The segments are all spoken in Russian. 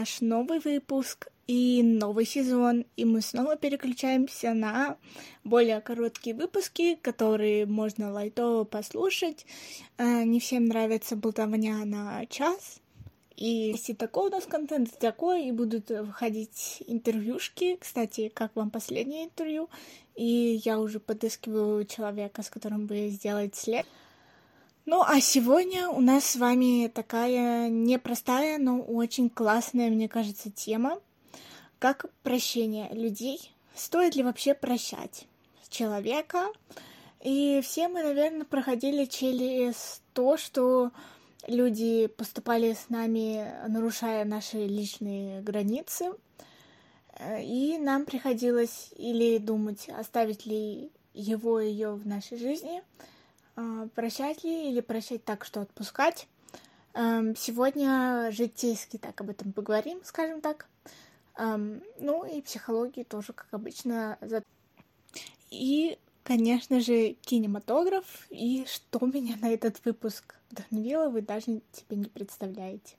наш новый выпуск и новый сезон, и мы снова переключаемся на более короткие выпуски, которые можно лайтово послушать. Не всем нравится болтовня на час, и если такой у нас контент, такой, и будут выходить интервьюшки. Кстати, как вам последнее интервью? И я уже подыскиваю человека, с которым бы сделать след. Ну, а сегодня у нас с вами такая непростая, но очень классная, мне кажется, тема, как прощение людей. Стоит ли вообще прощать человека? И все мы, наверное, проходили через то, что люди поступали с нами, нарушая наши личные границы, и нам приходилось или думать, оставить ли его и её в нашей жизни, прощать ли или прощать так, что отпускать. Сегодня житейски так об этом поговорим, скажем так. Ну и психологии тоже, как обычно. И, конечно же, кинематограф. И что меня на этот выпуск вдохновило, вы даже себе не представляете.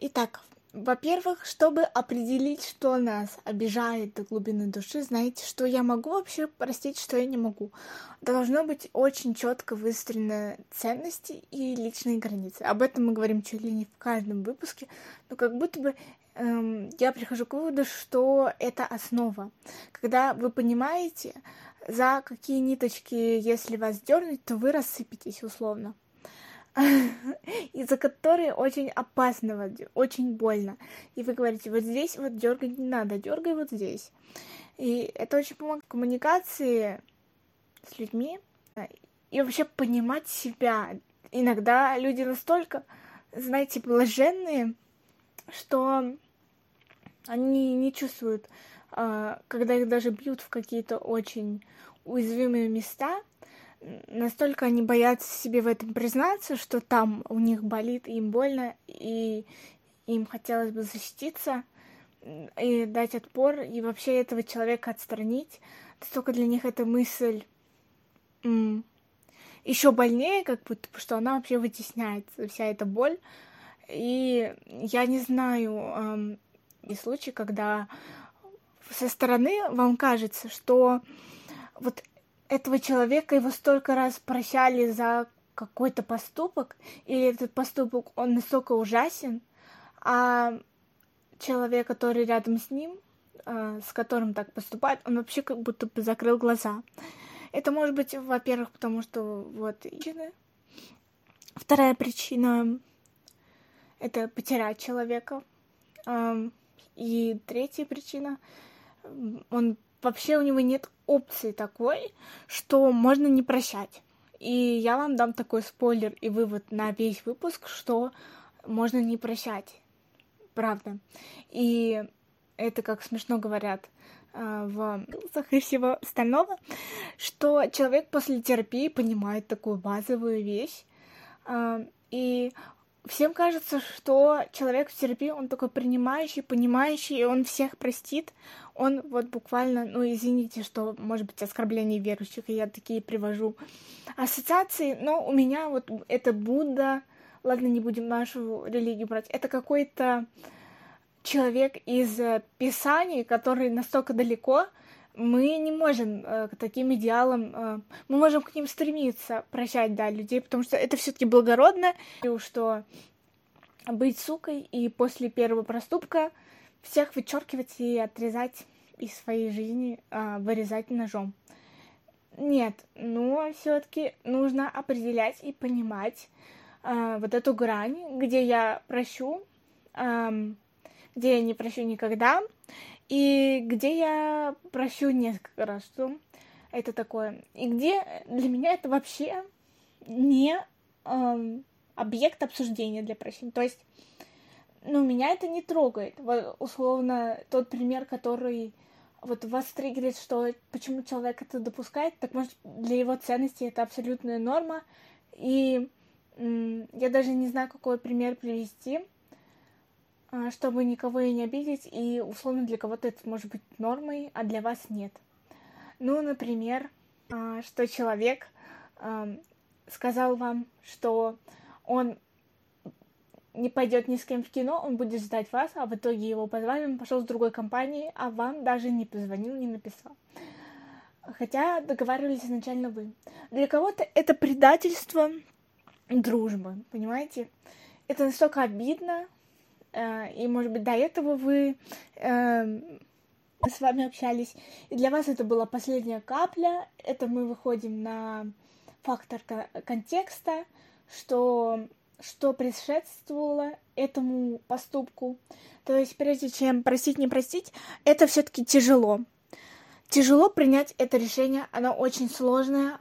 Итак, во-первых, чтобы определить, что нас обижает до глубины души, знаете, что я могу вообще простить, что я не могу. Должно быть очень четко выстроены ценности и личные границы. Об этом мы говорим чуть ли не в каждом выпуске, но как будто бы я прихожу к выводу, что это основа. Когда вы понимаете, за какие ниточки, если вас дернуть, то вы рассыпетесь условно. Из-за которой очень опасно, очень больно. И вы говорите, вот здесь вот дергать не надо, дергай вот здесь. И это очень помогает в коммуникации с людьми и вообще понимать себя. Иногда люди настолько, знаете, блаженные, что они не чувствуют, когда их даже бьют в какие-то очень уязвимые места, настолько они боятся себе в этом признаться, что там у них болит, им больно, и им хотелось бы защититься, и дать отпор, и вообще этого человека отстранить. Только для них эта мысль еще больнее, как будто, что она вообще вытесняет вся эта боль. И я не знаю случаев, когда со стороны вам кажется, что вот этого человека его столько раз прощали за какой-то поступок, или этот поступок, он настолько ужасен, а человек, который рядом с ним, с которым так поступает, он вообще как будто бы закрыл глаза. Это может быть, во-первых, потому что вот причины. Вторая причина — это потерять человека. И третья причина — он вообще у него нет опции такой, что можно не прощать. И я вам дам такой спойлер и вывод на весь выпуск, что можно не прощать. Правда. И это, как смешно говорят в курсах и всего остального, что человек после терапии понимает такую базовую вещь. И всем кажется, что человек в терапии, он такой принимающий, понимающий, и он всех простит. Он вот буквально, ну, извините, что, может быть, оскорбление верующих, и я такие привожу ассоциации, но у меня вот это Будда, ладно, не будем нашу религию брать, это какой-то человек из Писаний, который настолько далеко, мы не можем к таким идеалам, мы можем к ним стремиться прощать, да, людей, потому что это все-таки благородно, что быть сукой и после первого проступка всех вычеркивать и отрезать из своей жизни, вырезать ножом. Нет, но все-таки нужно определять и понимать вот эту грань, где я прощу, где я не прощу никогда. И где я прощу несколько раз, что это такое. И где для меня это вообще не объект обсуждения для прощения. То есть, ну, меня это не трогает. Вот, условно, тот пример, который вот вас триггерит, что почему человек это допускает, так может, для его ценности это абсолютная норма. И я даже не знаю, какой пример привести, чтобы никого и не обидеть, и, условно, для кого-то это может быть нормой, а для вас нет. Ну, например, что человек сказал вам, что он не пойдет ни с кем в кино, он будет ждать вас, а в итоге его позвали, он пошел с другой компанией, а вам даже не позвонил, не написал. Хотя договаривались изначально вы. Для кого-то это предательство дружбы, понимаете? Это настолько обидно, и, может быть, до этого вы с вами общались, и для вас это была последняя капля, это мы выходим на фактор контекста, что предшествовало этому поступку. То есть, прежде чем простить, не простить, это все-таки тяжело. Тяжело принять это решение, оно очень сложное,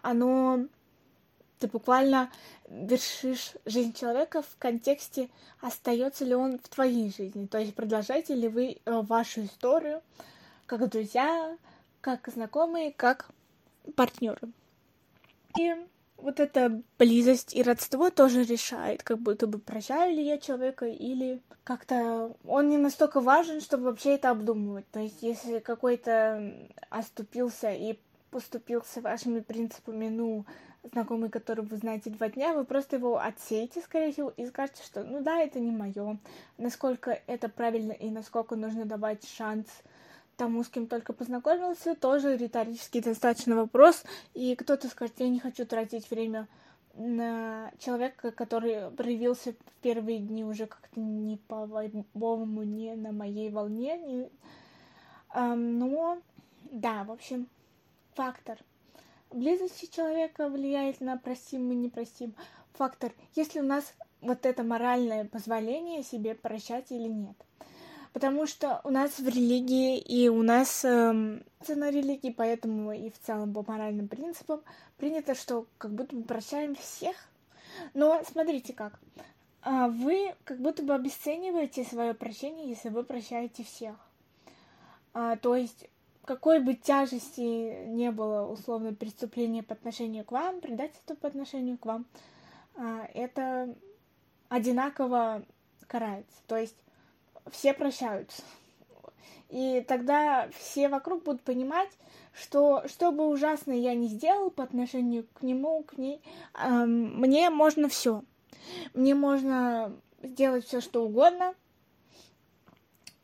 ты буквально вершишь жизнь человека в контексте, остается ли он в твоей жизни, то есть продолжаете ли вы вашу историю как друзья, как знакомые, как партнеры. И вот эта близость и родство тоже решает, как будто бы прощаю ли я человека или как-то он не настолько важен, чтобы вообще это обдумывать. То есть если какой-то оступился и поступился вашими принципами, знакомый, которого вы знаете 2 дня, вы просто его отсеете, скорее всего, и скажете, что да, это не мое. Насколько это правильно и насколько нужно давать шанс тому, с кем только познакомился, тоже риторический достаточно вопрос. И кто-то скажет, я не хочу тратить время на человека, который проявился в первые дни уже как-то не по-моему, не на моей волне. Но, да, в общем, фактор близости человека влияет на простим и непростим фактор, если у нас вот это моральное позволение себе прощать или нет. Потому что у нас в религии и у нас цена религии, поэтому и в целом по моральным принципам принято, что как будто бы прощаем всех. Но смотрите как. Вы как будто бы обесцениваете свое прощение, если вы прощаете всех. То есть какой бы тяжести не было условно преступление по отношению к вам, предательство по отношению к вам, это одинаково карается. То есть все прощаются. И тогда все вокруг будут понимать, что что бы ужасное я ни сделал по отношению к нему, к ней, мне можно все. Мне можно сделать все, что угодно.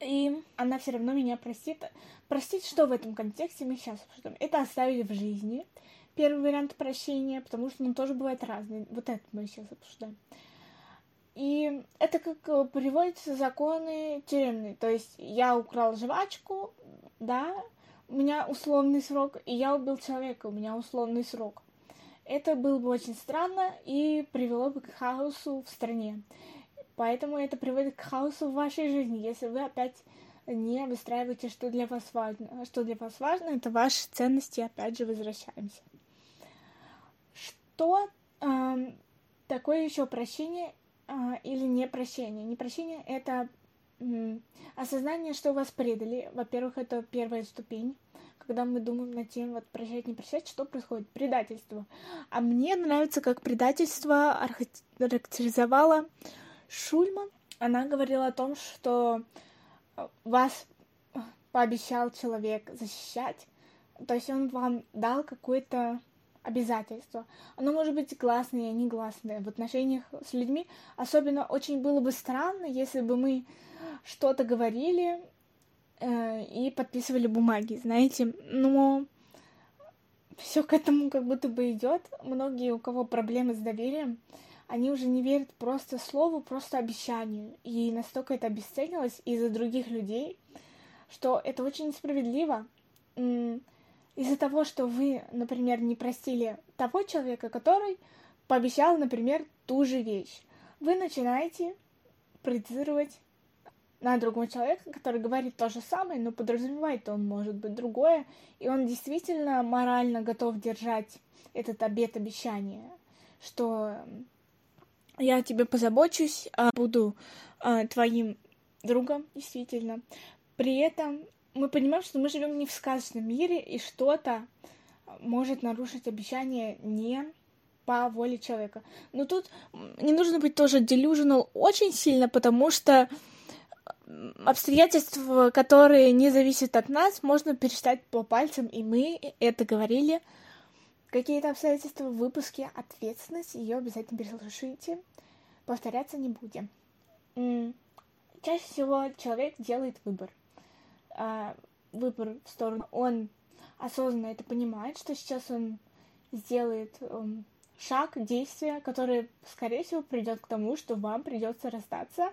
И она все равно меня простит. Простить, что в этом контексте мы сейчас обсуждаем? Это оставить в жизни. Первый вариант прощения, потому что он тоже бывает разный. Вот это мы сейчас обсуждаем. И это как приводятся законы тюремные. То есть я украл жвачку, да, у меня условный срок, и я убил человека, у меня условный срок. Это было бы очень странно и привело бы к хаосу в стране. Поэтому это приводит к хаосу в вашей жизни, если вы опять не выстраиваете, что для вас важно. Что для вас важно, это ваши ценности, опять же, возвращаемся. Что такое еще прощение или непрощение? Непрощение — это осознание, что вас предали. Во-первых, это первая ступень, когда мы думаем над тем, вот прощать, не прощать, что происходит? Предательство. А мне нравится, как предательство характеризовало Шульман. Она говорила о том, что вас пообещал человек защищать, то есть он вам дал какое-то обязательство. Оно может быть гласное и негласное в отношениях с людьми. Особенно очень было бы странно, если бы мы что-то говорили и подписывали бумаги, знаете. Но все к этому как будто бы идет. Многие, у кого проблемы с доверием, они уже не верят просто слову, просто обещанию. И настолько это обесценилось из-за других людей, что это очень несправедливо. Из-за того, что вы, например, не простили того человека, который пообещал, например, ту же вещь, вы начинаете проецировать на другого человека, который говорит то же самое, но подразумевает он, может быть, другое, и он действительно морально готов держать этот обет обещания, что я о тебе позабочусь, буду твоим другом, действительно. При этом мы понимаем, что мы живем не в сказочном мире, и что-то может нарушить обещание не по воле человека. Но тут не нужно быть тоже delusional очень сильно, потому что обстоятельства, которые не зависят от нас, можно пересчитать по пальцам, и мы это говорили. Какие-то обстоятельства в выпуске, ответственность, ее обязательно переслушайте. Повторяться не будем. Чаще всего человек делает выбор. Выбор в сторону. Он осознанно это понимает, что сейчас он сделает шаг, действие, которое, скорее всего, придет к тому, что вам придется расстаться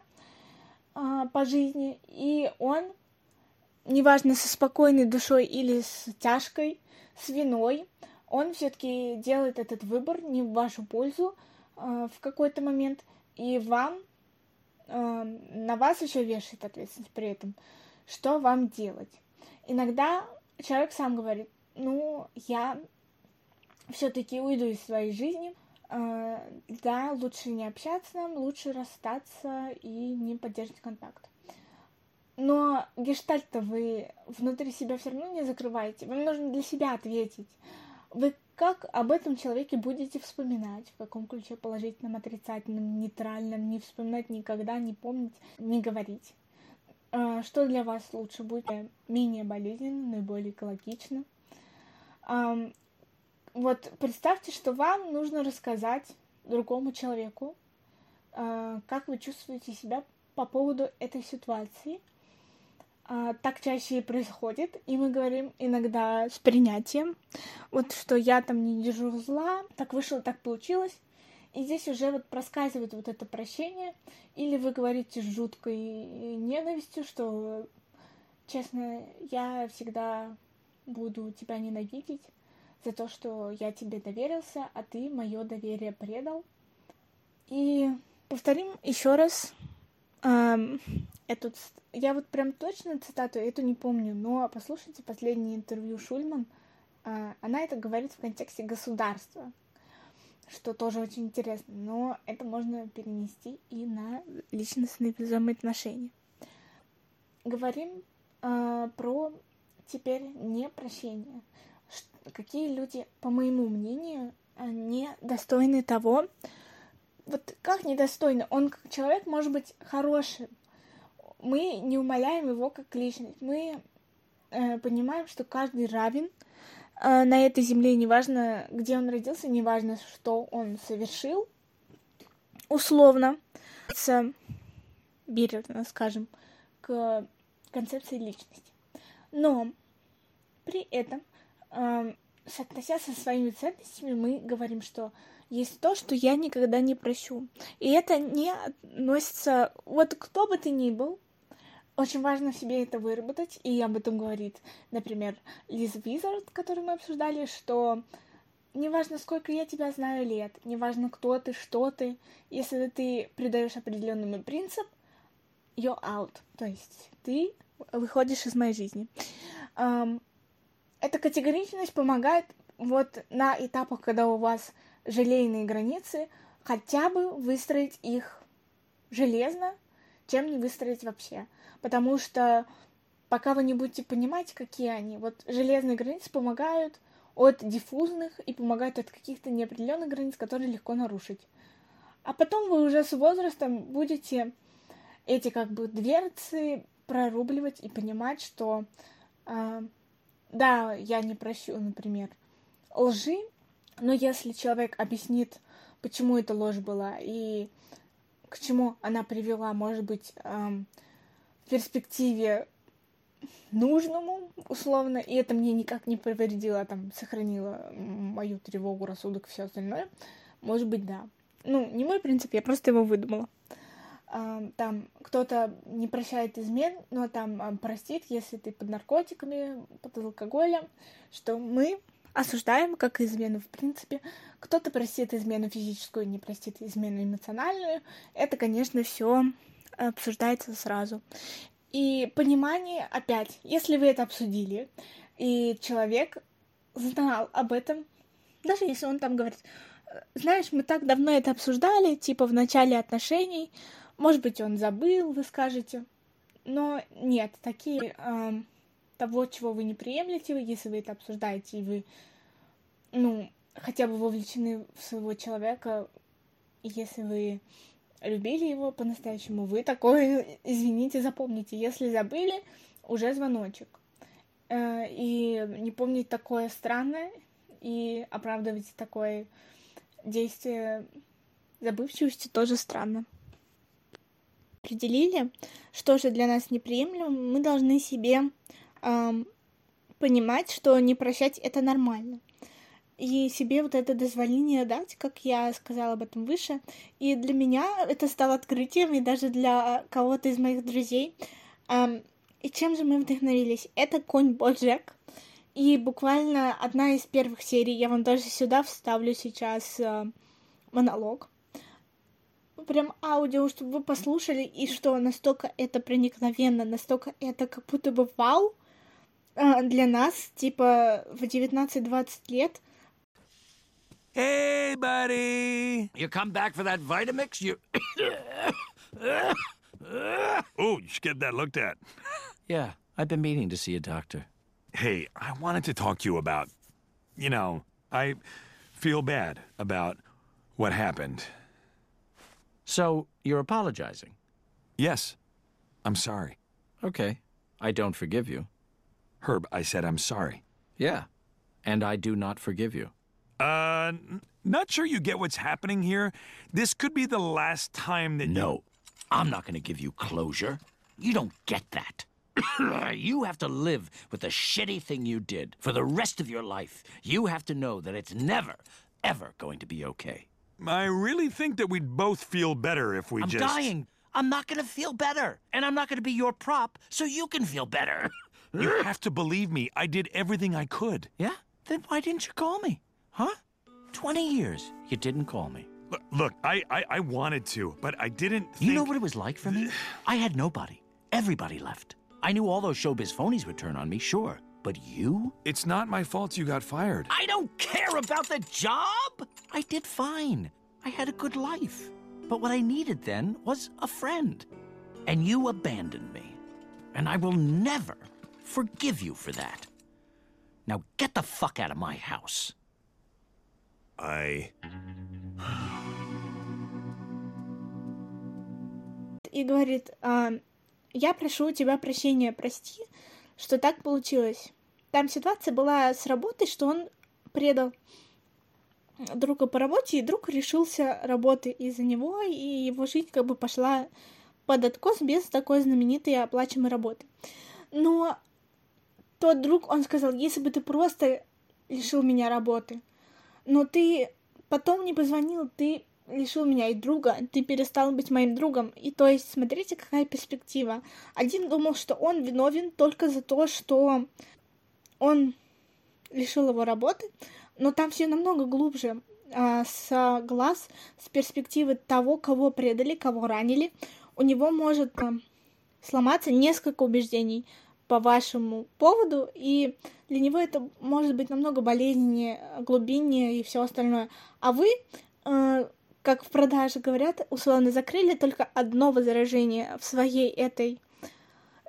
по жизни. И он, неважно, со спокойной душой или с тяжкой, с виной, он все-таки делает этот выбор не в вашу пользу в какой-то момент, и вам на вас еще вешает ответственность при этом. Что вам делать? Иногда человек сам говорит: я все-таки уйду из своей жизни, да, лучше не общаться нам, лучше расстаться и не поддерживать контакт. Но гештальт-то вы внутри себя все равно не закрываете. Вам нужно для себя ответить. Вы как об этом человеке будете вспоминать? В каком ключе? Положительном, отрицательном, нейтральном? Не вспоминать никогда, не помнить, не говорить. Что для вас лучше будет? Менее болезненно, наиболее экологично. Вот представьте, что вам нужно рассказать другому человеку, как вы чувствуете себя по поводу этой ситуации. Так чаще и происходит, и мы говорим иногда с принятием, вот что я там не держу зла, так вышло, так получилось, и здесь уже вот проскальзывает вот это прощение, или вы говорите с жуткой ненавистью, что, честно, я всегда буду тебя ненавидеть за то, что я тебе доверился, а ты мое доверие предал. И повторим еще раз. Я вот прям точно цитату эту не помню, но послушайте последнее интервью Шульман. Она это говорит в контексте государства, что тоже очень интересно, но это можно перенести и на личностные взаимоотношения. Говорим про теперь не прощение. Какие люди, по моему мнению, не достойны того. Вот как недостойно? Он как человек может быть хорошим. Мы не умаляем его как личность. Мы понимаем, что каждый равен на этой земле. Неважно, где он родился, неважно, что он совершил. Условно, бережно, скажем, к концепции личности. Но при этом, соотносясь со своими ценностями, мы говорим, что есть то, что я никогда не прощу. И это не относится... Вот кто бы ты ни был, очень важно в себе это выработать, и об этом говорит, например, Лиз Визард, которую мы обсуждали, что неважно, сколько я тебя знаю лет, неважно, кто ты, что ты, если ты предаешь определенному принцип, you're out, то есть ты выходишь из моей жизни. Эта категоричность помогает вот на этапах, когда у вас желейные границы, хотя бы выстроить их железно, чем не выстроить вообще. Потому что пока вы не будете понимать, какие они, вот железные границы помогают от диффузных и помогают от каких-то неопределенных границ, которые легко нарушить. А потом вы уже с возрастом будете эти как бы дверцы прорубливать и понимать, что да, я не прощу, например, лжи, но если человек объяснит, почему эта ложь была и к чему она привела, может быть, в перспективе нужному, условно, и это мне никак не повредило, там, сохранило мою тревогу, рассудок и все остальное, может быть, да. Не мой принцип, я просто его выдумала. Там кто-то не прощает измен, но там простит, если ты под наркотиками, под алкоголем, что мы осуждаем как измену в принципе. Кто-то простит измену физическую, не простит измену эмоциональную. Это, конечно, все обсуждается сразу. И понимание опять, если вы это обсудили, и человек знал об этом, даже если он там говорит, знаешь, мы так давно это обсуждали, типа в начале отношений, может быть, он забыл, вы скажете. Но нет, такие того, чего вы не приемлете, если вы это обсуждаете, и вы, хотя бы вовлечены в своего человека, если вы любили его по-настоящему, вы такое, извините, запомните. Если забыли, уже звоночек. И не помнить такое странное, и оправдывать такое действие забывчивости тоже странно. определили, что же для нас неприемлемо, мы должны себе понимать, что не прощать — это нормально. И себе вот это дозволение дать, как я сказала об этом выше. И для меня это стало открытием, и даже для кого-то из моих друзей. И чем же мы вдохновились? Это «Конь Боджек». И буквально одна из первых серий, я вам даже сюда вставлю сейчас монолог. Прям аудио, чтобы вы послушали, и что настолько это проникновенно, настолько это как будто бы вау для нас, типа в 19-20 лет. Hey, buddy! You come back for that Vitamix? You... Oh, you should get that looked at. Yeah, I've been meaning to see a doctor. Hey, I wanted to talk to you about... You know, I feel bad about what happened. So, you're apologizing? Yes. I'm sorry. Okay. I don't forgive you. Herb, I said I'm sorry. Yeah. And I do not forgive you. Not sure you get what's happening here. This could be the last time that... No, I'm not going to give you closure. You don't get that. You have to live with the shitty thing you did for the rest of your life. You have to know that it's never, ever going to be okay. I really think that we'd both feel better if we I'm dying. I'm not going to feel better. And I'm not going to be your prop, so you can feel better. You have to believe me. I did everything I could. Yeah? Then why didn't you call me? Huh? 20 years. You didn't call me. Look, I wanted to, but I didn't think... You know what it was like for me? I had nobody. Everybody left. I knew all those showbiz phonies would turn on me, sure. But you? It's not my fault you got fired. I don't care about the job! I did fine. I had a good life. But what I needed then was a friend. And you abandoned me. And I will never forgive you for that. Now get the fuck out of my house. И говорит, я прошу у тебя прощения, прости, что так получилось. Там ситуация была с работой, что он предал друга по работе, и друг лишился работы из-за него, и его жизнь как бы пошла под откос без такой знаменитой оплачиваемой работы. Но тот друг, он сказал, если бы ты просто лишил меня работы, но ты потом не позвонил, ты лишил меня и друга, ты перестал быть моим другом. И то есть, смотрите, какая перспектива. Один думал, что он виновен только за то, что он лишил его работы, но там все намного глубже. С глаз, с перспективы того, кого предали, кого ранили, у него может сломаться несколько убеждений по вашему поводу, и для него это может быть намного болезненнее, глубиннее и все остальное. А вы, как в продаже говорят, условно закрыли только одно возражение в своей этой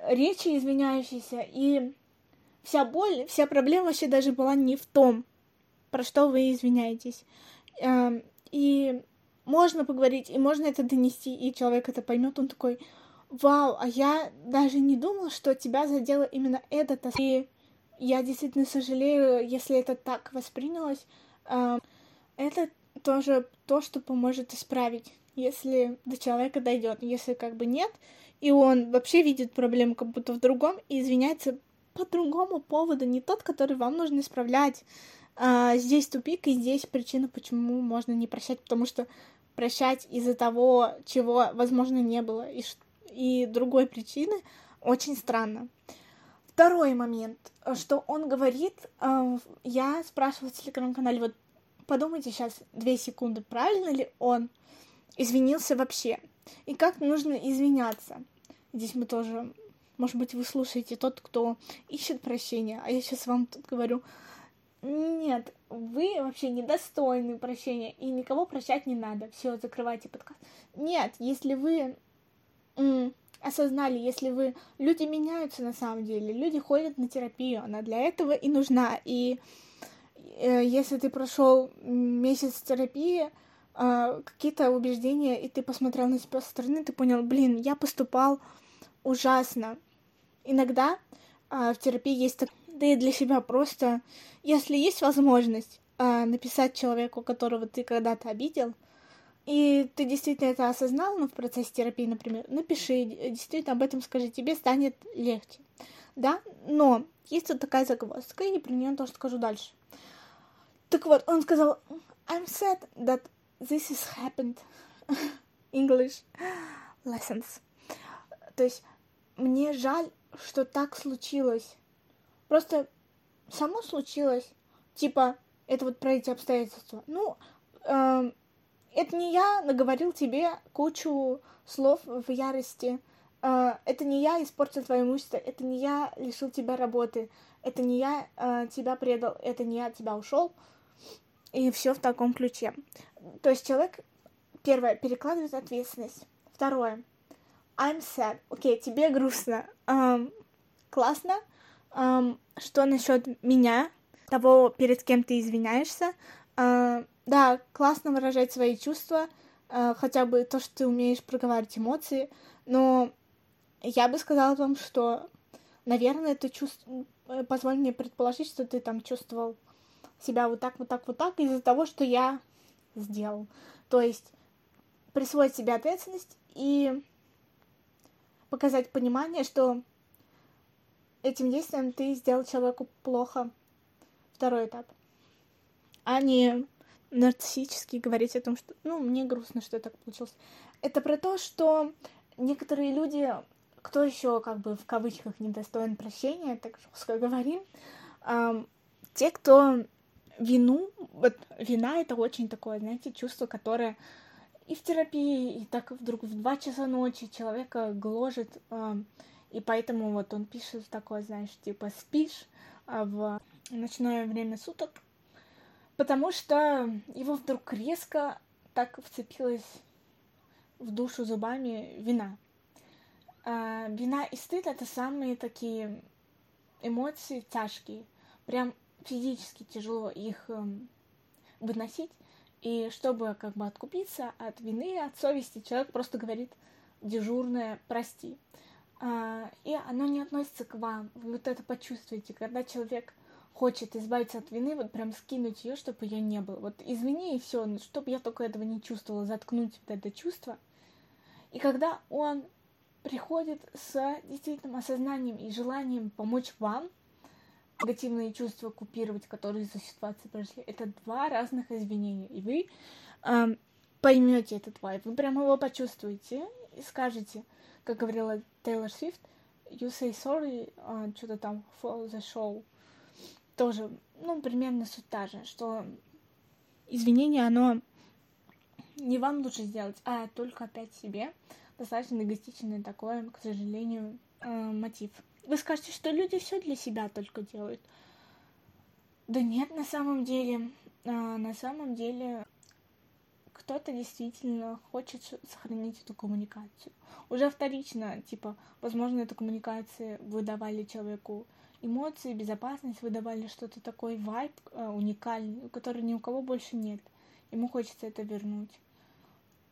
речи извиняющейся, и вся боль, вся проблема вообще даже была не в том, про что вы извиняетесь. И можно поговорить, и можно это донести, и человек это поймет, он такой... Вау, а я даже не думал, что тебя задело именно это. И я действительно сожалею, если это так воспринялось. Это тоже то, что поможет исправить, если до человека дойдет. Если как бы нет, и он вообще видит проблему как будто в другом и извиняется по другому поводу, не тот, который вам нужно исправлять. Здесь тупик, и здесь причина, почему можно не прощать, потому что прощать из-за того, чего, возможно, не было, и что и другой причины, очень странно. Второй момент, что он говорит, я спрашивала в телеграм-канале, вот подумайте сейчас 2 секунды, правильно ли он извинился вообще, и как нужно извиняться. Здесь мы тоже, может быть, вы слушаете тот, кто ищет прощения, а я сейчас вам тут говорю, нет, вы вообще недостойны прощения, и никого прощать не надо, все, закрывайте подкаст. Нет, если вы... осознали, если вы... Люди меняются на самом деле, люди ходят на терапию, она для этого и нужна. И если ты прошел месяц терапии, какие-то убеждения, и ты посмотрел на себя со стороны, ты понял, блин, я поступал ужасно. Иногда в терапии есть... Да и для себя просто, если есть возможность написать человеку, которого ты когда-то обидел, и ты действительно это осознал, ну, в процессе терапии, например, напиши, действительно об этом скажи, тебе станет легче, да, но есть вот такая загвоздка, и про нее тоже скажу дальше. Так вот, он сказал, I'm sad that this has happened, English lessons, то есть мне жаль, что так случилось, просто само случилось, типа, это вот про эти обстоятельства, ну, это не я наговорил тебе кучу слов в ярости, это не я испортил твое имущество, это не я лишил тебя работы, это не я тебя предал, это не я от тебя ушел, и все в таком ключе. То есть человек, первое, перекладывает ответственность, второе, I'm sad, окей, тебе грустно, классно, что насчет меня, того, перед кем ты извиняешься, да, классно выражать свои чувства, хотя бы то, что ты умеешь проговаривать эмоции, но я бы сказала вам, что, наверное, ты позволь мне предположить, что ты там чувствовал себя вот так, вот так, вот так из-за того, что я сделал. То есть присвоить себе ответственность и показать понимание, что этим действием ты сделал человеку плохо. Второй этап. А не нарциссически говорить о том, что... Ну, мне грустно, что так получилось. Это про то, что некоторые люди, кто еще как бы в кавычках недостоин прощения, так жестко говорим, те, кто вину... Вот вина — это очень такое, знаете, чувство, которое и в терапии, и так вдруг в 2 часа ночи человека гложет... И поэтому вот он пишет такое, знаешь, типа спишь в ночное время суток, потому что его вдруг резко так вцепилась в душу зубами вина. Вина и стыд — это самые такие эмоции тяжкие, прям физически тяжело их выносить. И чтобы как бы откупиться от вины, от совести, человек просто говорит дежурное «прости». И оно не относится к вам. Вы вот это почувствуете, когда человек хочет избавиться от вины, вот прям скинуть ее, чтобы ее не было. Вот извини, и все, чтобы я только этого не чувствовала, заткнуть вот это чувство. И когда он приходит с действительным осознанием и желанием помочь вам, негативные чувства купировать, которые из-за ситуации произошли, это 2 разных извинения. И вы поймете этот вайб, вы прям его почувствуете и скажете, как говорила Тейлор Свифт, you say sorry, что-то там, for the show. Тоже, ну, примерно суть та же, что извинение, оно не вам лучше сделать, а только опять себе. Достаточно эгоистичный такой, к сожалению, мотив. Вы скажете, что люди все для себя только делают. Да нет, на самом деле, кто-то действительно хочет сохранить эту коммуникацию. Уже вторично, типа, возможно, эту коммуникацию выдавали человеку эмоции, безопасность, выдавали что-то такой вайб уникальный, который ни у кого больше нет. Ему хочется это вернуть.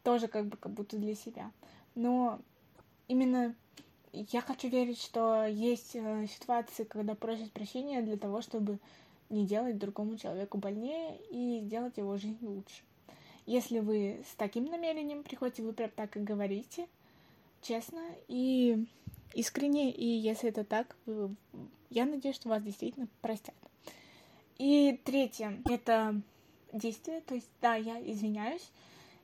Тоже как бы как будто для себя. Но именно я хочу верить, что есть ситуации, когда просят прощения для того, чтобы не делать другому человеку больнее и сделать его жизнь лучше. Если вы с таким намерением приходите, вы прям так и говорите, честно и искренне, и если это так, я надеюсь, что вас действительно простят. И третье, это действие, то есть, да, я извиняюсь,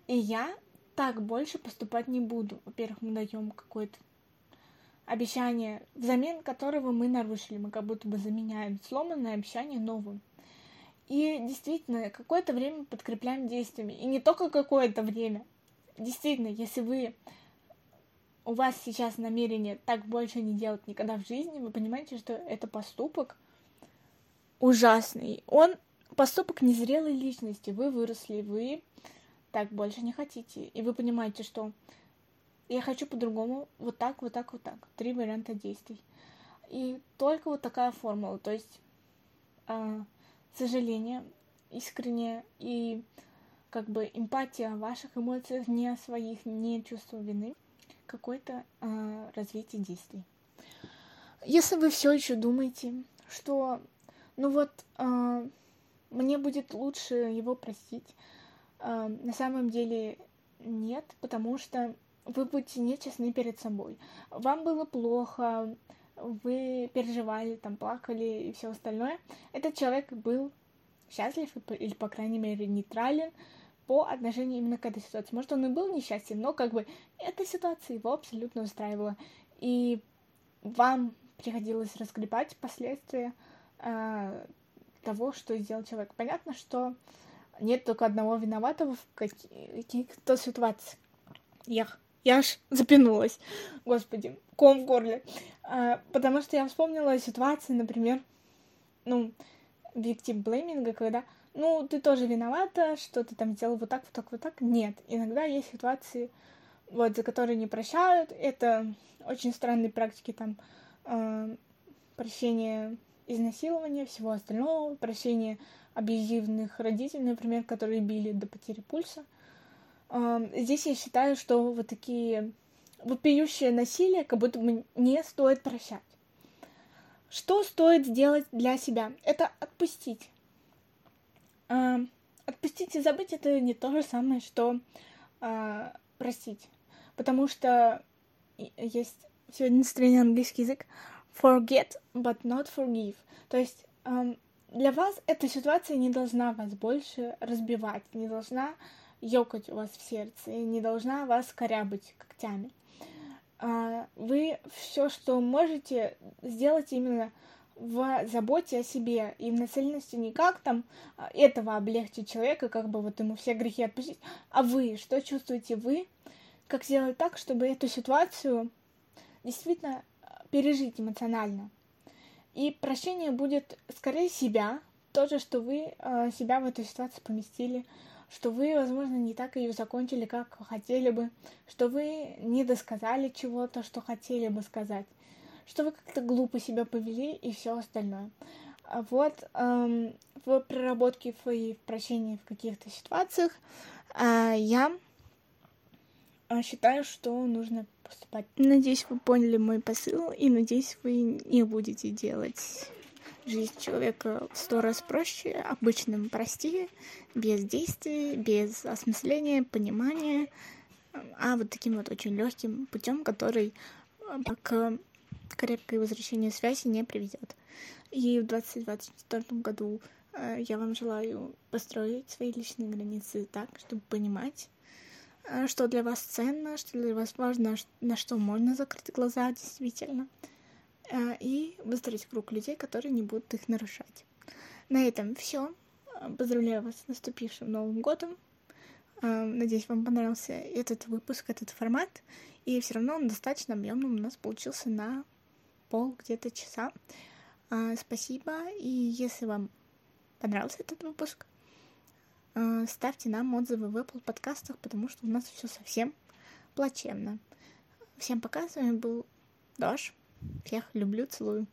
и я так больше поступать не буду. Во-первых, мы даем какое-то обещание, взамен которого мы нарушили, мы как будто бы заменяем сломанное обещание новым. И действительно, какое-то время подкрепляем действиями. И не только какое-то время. Действительно, если у вас сейчас намерение так больше не делать никогда в жизни, вы понимаете, что это поступок ужасный. Он поступок незрелой личности. Вы выросли, вы так больше не хотите. И вы понимаете, что я хочу по-другому вот так, вот так, вот так. 3 варианта действий. И только вот такая формула. То есть... сожаление, искреннее и как бы эмпатия о ваших эмоциях, не о своих, не чувство вины, какое-то развитие действий. Если вы все еще думаете, что мне будет лучше его простить, на самом деле нет, потому что вы будете нечестны перед собой. Вам было плохо, вы переживали, там, плакали и все остальное. Этот человек был счастлив или, по крайней мере, нейтрален по отношению именно к этой ситуации. Может, он и был несчастен, но как бы эта ситуация его абсолютно устраивала. И вам приходилось разгребать последствия того, что сделал человек. Понятно, что нет только одного виноватого в каких-то ситуациях. Я аж запянулась, господи, ком в горле. Потому что я вспомнила ситуации, например, victim blaming, когда, ты тоже виновата, что ты там сделала вот так, вот так, вот так. Нет, иногда есть ситуации, за которые не прощают. Это очень странные практики, там, прощение изнасилования, всего остального, прощение абьюзивных родителей, например, которые били до потери пульса. Здесь я считаю, что вот такие вопиющие насилия как будто бы не стоит прощать. Что стоит сделать для себя? Это отпустить. Отпустить и забыть — это не то же самое, что простить. Потому что есть сегодня настроение английский язык forget but not forgive. То есть для вас эта ситуация не должна вас больше разбивать, не должна ёкать у вас в сердце, и не должна вас корябать когтями. Вы все, что можете, сделать именно в заботе о себе, и в нацеленности не как там этого облегчить человека, как бы ему все грехи отпустить, а вы, что чувствуете вы, как сделать так, чтобы эту ситуацию действительно пережить эмоционально. И прощение будет скорее себя, то же, что вы себя в эту ситуацию поместили, что вы, возможно, не так ее закончили, как хотели бы, что вы не досказали чего-то, что хотели бы сказать, что вы как-то глупо себя повели и все остальное. В проработке и в прощении в каких-то ситуациях я считаю, что нужно поступать. Надеюсь, вы поняли мой посыл, и надеюсь, вы не будете делать жизнь человека в 100 раз проще, обычным прости, без действий, без осмысления, понимания, а таким очень легким путем, который к крепкой возвращению связи не приведет. И в 2024 году я вам желаю построить свои личные границы так, чтобы понимать, что для вас ценно, что для вас важно, на что можно закрыть глаза действительно, и выстроить круг людей, которые не будут их нарушать. На этом все. Поздравляю вас с наступившим Новым годом. Надеюсь, вам понравился этот выпуск, этот формат. И все равно он достаточно объемным у нас получился на пол где-то часа. Спасибо. И если вам понравился этот выпуск, ставьте нам отзывы в Apple подкастах, потому что у нас все совсем плачевно. Всем пока. С вами был Дош. Всех люблю, целую.